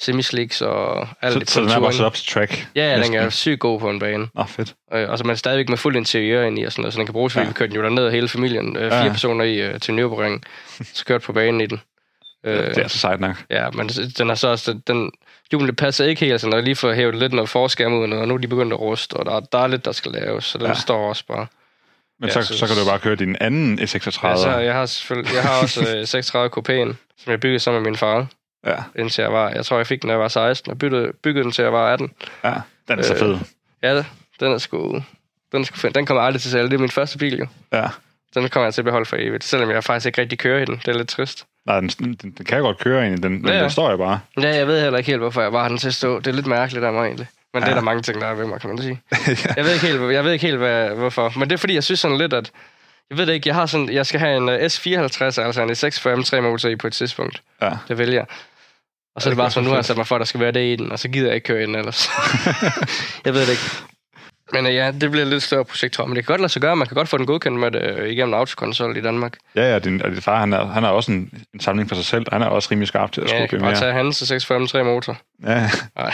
semislicks, og alt det på. Så den er bare så op til track? Ja, den er sygt god på en bane. Nå, fedt. Og så man stadigvæk med fuld interiør ind i, og sådan noget, så den kan bruges, fordi vi kørte den jo derned, hele familien, 4 personer i til Nürburgring, så kørte på banen i den. Det er så sejt nok. Ja, men den har så også... Julen passer ikke helt, altså når jeg lige får hævet lidt noget forskærm ud, og nu er de begyndt at ruste, og der er lidt, der skal laves, så den står også bare... Men så kan du bare køre din anden E36. Ja, så jeg har også E36-kupéen, som jeg byggede sammen med min far. Ja. Indtil jeg tror, jeg fik den, da jeg var 16, og byggede den til, jeg var 18. Ja, den er så fed. Ja, den er sgu fed. Den kommer aldrig til salg. Det er min første bil, jo. Ja. Den kommer jeg til at beholde for evigt, selvom jeg faktisk ikke rigtig kører i den. Det er lidt trist. Nej, den kan godt køre egentlig, men den står jo bare. Ja, jeg ved heller ikke helt, hvorfor jeg bare har den til at stå. Det er lidt mærkeligt af mig egentlig. Men det er der mange ting, der er ved mig, kan man sige. Jeg ved ikke helt, hvorfor. Men det er fordi, jeg synes sådan lidt, at... Jeg ved det ikke, jeg skal have en S54, altså en E46 M3 motor i på et tidspunkt. Ja. Det vælger jeg. Og så er det bare sådan, nu har jeg sat mig for, at der skal være det i den, og så gider jeg ikke køre i den ellers. Jeg ved det ikke. Men ja, det bliver et lidt større projekt, tror jeg. Men det kan godt lade sig gøre. Man kan godt få den godkendt med det igennem Autokonsol i Danmark. Ja, og din far, han har også en samling for sig selv. Han er også rimelig skarp til at skulle køre mere. Ja, bare tage hans 643 motor. Ja. Nej.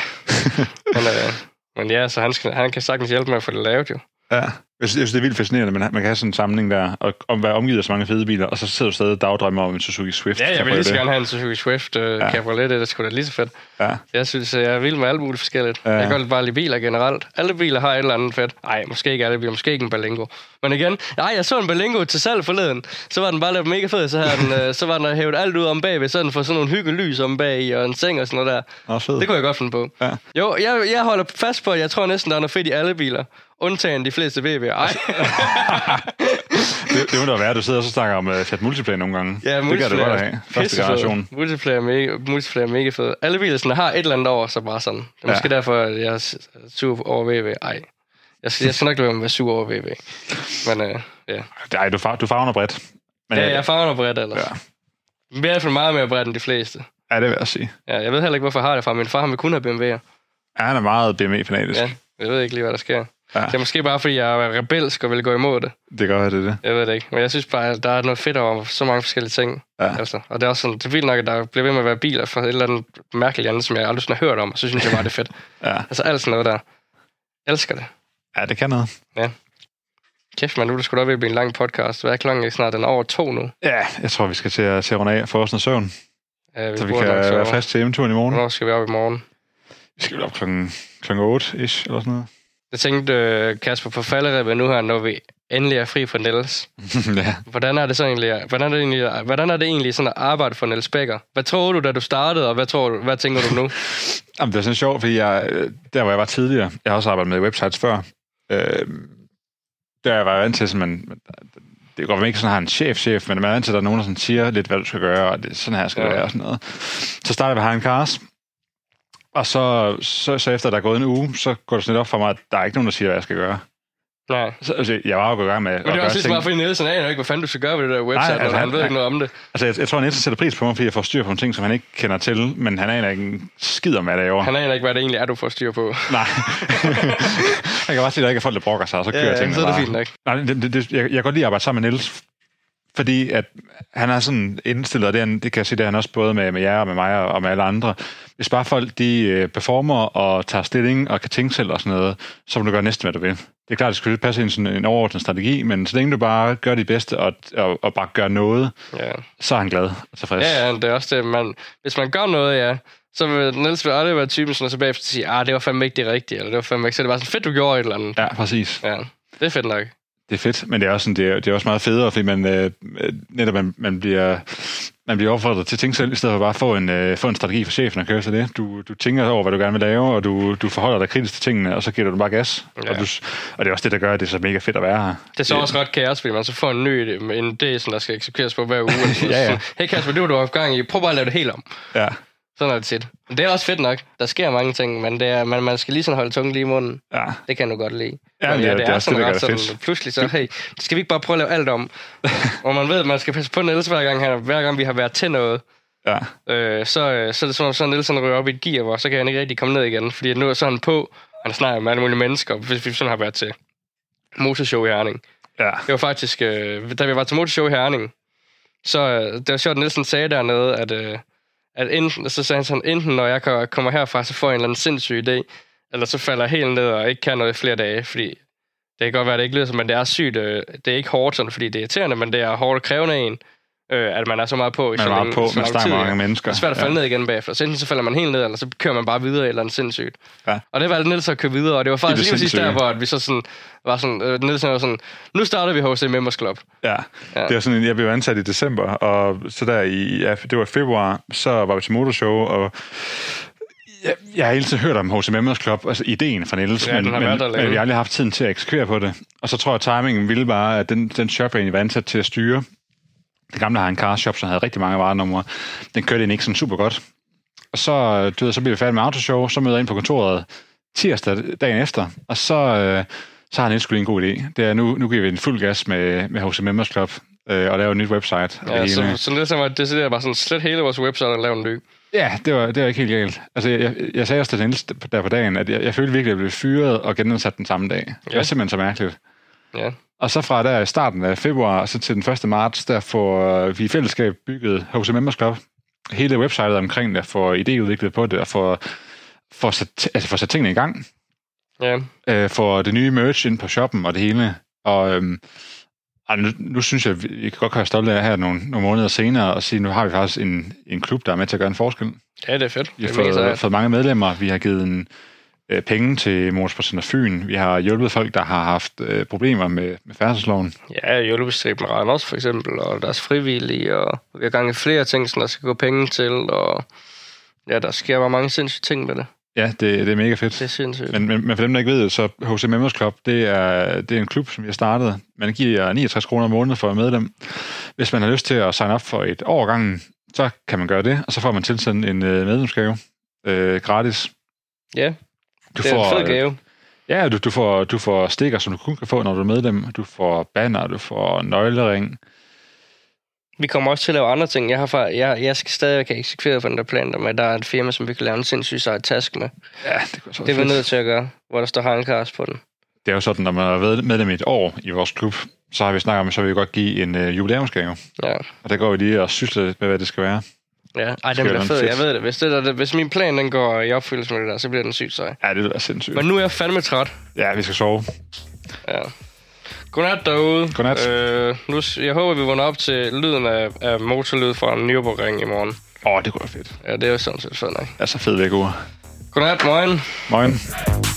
Men ja, så han kan sagtens hjælpe med at få det lavet, jo. Ja, jeg synes, det er vildt fascinerende, men man kan have sådan en samling der, og være omgivet af så mange fede biler, og så sidder du stadig og dagdrømmer om en Suzuki Swift. Ja, jeg vil lige så gerne have en Suzuki Swift Cabriolet, det er sgu da lige så fedt. Ja. Jeg synes, jeg er vild med alt muligt forskelligt. Ja. Jeg kan godt bare lide biler generelt. Alle biler har et eller andet fedt. Nej, måske ikke alle biler, måske ikke en Berlingo. Men igen, jeg så en Berlingo til salg forleden, så var den bare lidt mega fed, så var den hævet alt ud om bagved, så den får sådan nogle hyggelys om bag i, og en seng og sådan noget der. Det kunne jeg godt finde på. Ja. Jo, jeg holder fast på, at jeg tror næsten, der er noget fedt i alle biler. Undtagen de fleste BB'er. Ej. Det må da være, at du sidder og så snakker om Fiat Multiplayer nogle gange. Ja, det gør det godt at have. Første generation. Multiplayer er mega fed. Alle biler sådan, har et eller andet over, så bare sådan. Det er måske derfor, at jeg er sur over VW. Ej. Jeg skal nok lade være sur over VW. Men ja. Ej, du favner bredt. Men, ja, jeg favner bredt ellers. Ja. I hvert fald meget mere bredt end de fleste. Ja, det vil jeg sige. Ja, jeg ved heller ikke, hvorfor jeg har det fra. Min far, han vil kun have BMW'er. Ja, han er meget BMW-fanatisk. Ja, jeg ved ikke lige, hvad der sker. Ja. Det er måske bare, fordi jeg er rebelsk og vil gå imod det. Det gør jeg, det er det. Jeg ved det ikke. Men jeg synes bare, at der er noget fedt over så mange forskellige ting. Ja. Altså. Og det er også sådan, det er vildt nok, at der bliver ved med at være biler for et eller andet mærkeligt andet, som jeg aldrig sådan har hørt om. Og så synes jeg bare, det er fedt. Ja. Altså alt sådan noget der. Jeg elsker det. Ja, det kan noget. Ja. Kæft, man, nu er det sgu da ved at blive en lang podcast. Hvad er klokken? Ikke snart den over 2 nu? Ja, jeg tror, vi skal til at runde af for os noget søvn. Ja, så vi kan være frisk til hjemmeturen i morgen. Hvornår skal vi op i morgen? Vi skal op klokken 8-ish, eller sådan noget. Jeg tænkte, Casper, på falderibben nu her, når vi endelig er fri fra Niels. Ja. Hvordan er det så egentlig? Hvordan er det egentlig sådan at arbejde for Niels Becker? Hvad tror du, da du startede, og hvad tænker du nu? Jamen, det er sådan sjovt, fordi der hvor jeg var tidligere, jeg har også arbejdet med websites før. Der var jeg vant til, at man, det går vel ikke sådan, at har en chef, men man er vant til, at der er nogen, der sådan siger lidt, hvad du skal gøre, og det, sådan her skal det være, og sådan noget. Så startede vi med HighOnCars, og så efter, der er gået en uge, så går det sådan lidt op for mig, at der er ikke nogen, der siger, hvad jeg skal gøre. Nej. Så, altså, jeg var jo gået i gang med at gøre ting. Men det er også lidt meget, fordi Nielsen aner ikke, hvad fanden du skal gøre ved det der website, nej, altså, og han ved ikke noget om det. Altså, jeg tror, Nielsen sætter pris på mig, fordi jeg får styr på nogle ting, som han ikke kender til, men han aner ikke en skid om, hvad det er over. Han aner ikke, hvad det egentlig er, du får styr på. Nej. Jeg kan bare sige, at der ikke er folk, der brokker sig, og så kører tingene så er det bare. Fint nok. Nej, jeg kan godt lide at arbejde sammen med Niels, fordi at han er sådan indstillet, og det kan jeg sige, det er han også både med jer og med mig og med alle andre. Hvis bare folk, de performer og tager stilling og kan tænke selv og sådan noget, så må du gøre næsten, hvad du vil. Det er klart, det skal passe ind i en overordnet strategi, men så længe du bare gør dit bedste og bare gør noget, så er han glad og tilfreds. Ja, det er også det. Hvis man gør noget, så vil Niels aldrig være typen, sådan, og så bagefter sige, det var fandme ikke det rigtige, eller det var fandme ikke, så det var sådan fedt, du gjorde et eller andet. Ja, præcis. Ja, det er fedt nok. Det er fedt, men det er også, sådan, det er også meget federe, fordi man bliver opfordret til at tænke selv, i stedet for bare at få en strategi for chefen og køre sig det. Du tænker over, hvad du gerne vil lave, og du forholder dig kritisk til tingene, og så giver du bare gas. Ja. Og det er også det, der gør, at det er så mega fedt at være her. Det er så også ret kaos, fordi man så får en idé, der skal eksekveres på hver uge. Ja. Hey Kasper, det var du har haft gang i. Prøv bare at lave det helt om. Ja. Sådan er det tit. Det er også fedt nok. Der sker mange ting, men man skal lige sådan holde tungen lige i munden. Ja. Det kan du godt lide. Ja, det er sådan det, ret sådan. Fedt. Pludselig så, hey, skal vi ikke bare prøve at lave alt om? Og man ved, at man skal passe på Niels hver gang vi har været til noget. Ja. Så er det som om Nielsen ryger op i et gear, hvor så kan han ikke rigtig komme ned igen. Fordi nu er sådan på, han snakker med alle mulige mennesker, hvis vi sådan har været til motorshow i Herning. Ja. Det var faktisk, da vi var til motorshow i Herning, så det var sjovt, at Nielsen sagde dernede, at enten når jeg kommer herfra, så får jeg en eller anden sindssyg idé, eller så falder jeg helt ned og ikke kan noget i flere dage, fordi det kan godt være, at det ikke lyder som, men det er sygt. Det er ikke hårdt sådan, fordi det er irriterende, men det er hårdt krævende en, at man er så meget på i sådan en så lang tid. Mange mennesker. Det er svært at falde ned igen bagefter. Så enten så falder man helt ned, eller så kører man bare videre eller andet sindssygt. Ja. Og det var Niels at køre videre, og det var faktisk lige præcis der, hvor vi så sådan var sådan, Nielsen var sådan, nu starter vi HC Members Club. Ja. Ja, det var sådan, jeg blev ansat i december, og så der det var i februar, så var vi til motorshow, og jeg har hele tiden hørt om HC Members Club, altså ideen fra Niels, men vi har aldrig haft tiden til at eksekvere på det. Og så tror jeg, timingen ville bare, at den shop, jeg egentlig var ansat til at styre, det gamle HighOnCars-shop, som havde rigtig mange varenumre, den kørte ind ikke sådan super godt. Og så, så bliver vi færdige med autoshow, så møder jeg ind på kontoret tirsdag dagen efter, og så har han ikke sgu en god idé. Det er, nu giver vi en fuld gas med HC Members Club, og laver et nyt website. Ja, så det var sådan, slet hele vores website og lave en ny. Ja, det var ikke helt galt. Altså, jeg sagde også til Niels der på dagen, at jeg følte virkelig, at jeg blev fyret og genansat den samme dag. Ja. Det var simpelthen så mærkeligt. Ja. Og så fra der i starten af februar så til den 1. marts, der får vi i fællesskab bygget HC Members Club. Hele websitet omkring der får idéudviklet på det, og får sat tingene i gang. Ja. Får det nye merch ind på shoppen og det hele. Og nu synes jeg, vi kan godt være stolte af her nogle måneder senere og sige, nu har vi faktisk en klub, der er med til at gøre en forskel. Ja, det er fedt. Vi har fået mange medlemmer. Vi har givet penge til Motorsportcenter Fyn. Vi har hjulpet folk, der har haft problemer med færdselsloven. Ja, hjulpestræben Randers for eksempel, og deres frivillige, og vi har ganget flere ting, som der skal gå penge til, og ja, der sker bare mange sindssyge ting med det. Ja, det er mega fedt. Det er sindssygt. Men for dem, der ikke ved, så HC Members Club, det er en klub, som vi har startet. Man giver 69 kroner om måneden for at medlem. Hvis man har lyst til at signe op for et år gangen, så kan man gøre det, og så får man tilsendt en medlemsgave gratis. Ja. Det er en fed gave. Ja, du får stikker, som du kun kan få, når du er medlem. Du får banner, du får nøglering. Vi kommer også til at lave andre ting. Jeg skal stadigvæk eksekvere for den der plan, men der er et firma, som vi kan lave en sindssygt sejt task med. Ja, det er vi nødt til at gøre, hvor der står HighOnCars på den. Det er jo sådan, når man har været medlem i et år i vores klub, så har vi snakket om, så vil vi godt give en jubilæumsgave. Ja. Og der går vi lige og sysler lidt med, hvad det skal være. Ja, ej, den bliver fed. Jeg ved det. Hvis min plan den går i opfyldelse med det der, så bliver den sygt sej. Ja, det er sindssygt. Men nu er jeg fandme træt. Ja, vi skal sove. Ja. Godnat derude. Godnat. Jeg håber, vi vågner op til lyden af motorlyd fra Nürburgring i morgen. Åh, det kunne være fedt. Ja, det er jo sådan set fedt, ikke? Ja, så fedt væk, uger. Godnat, morgen. Morgen.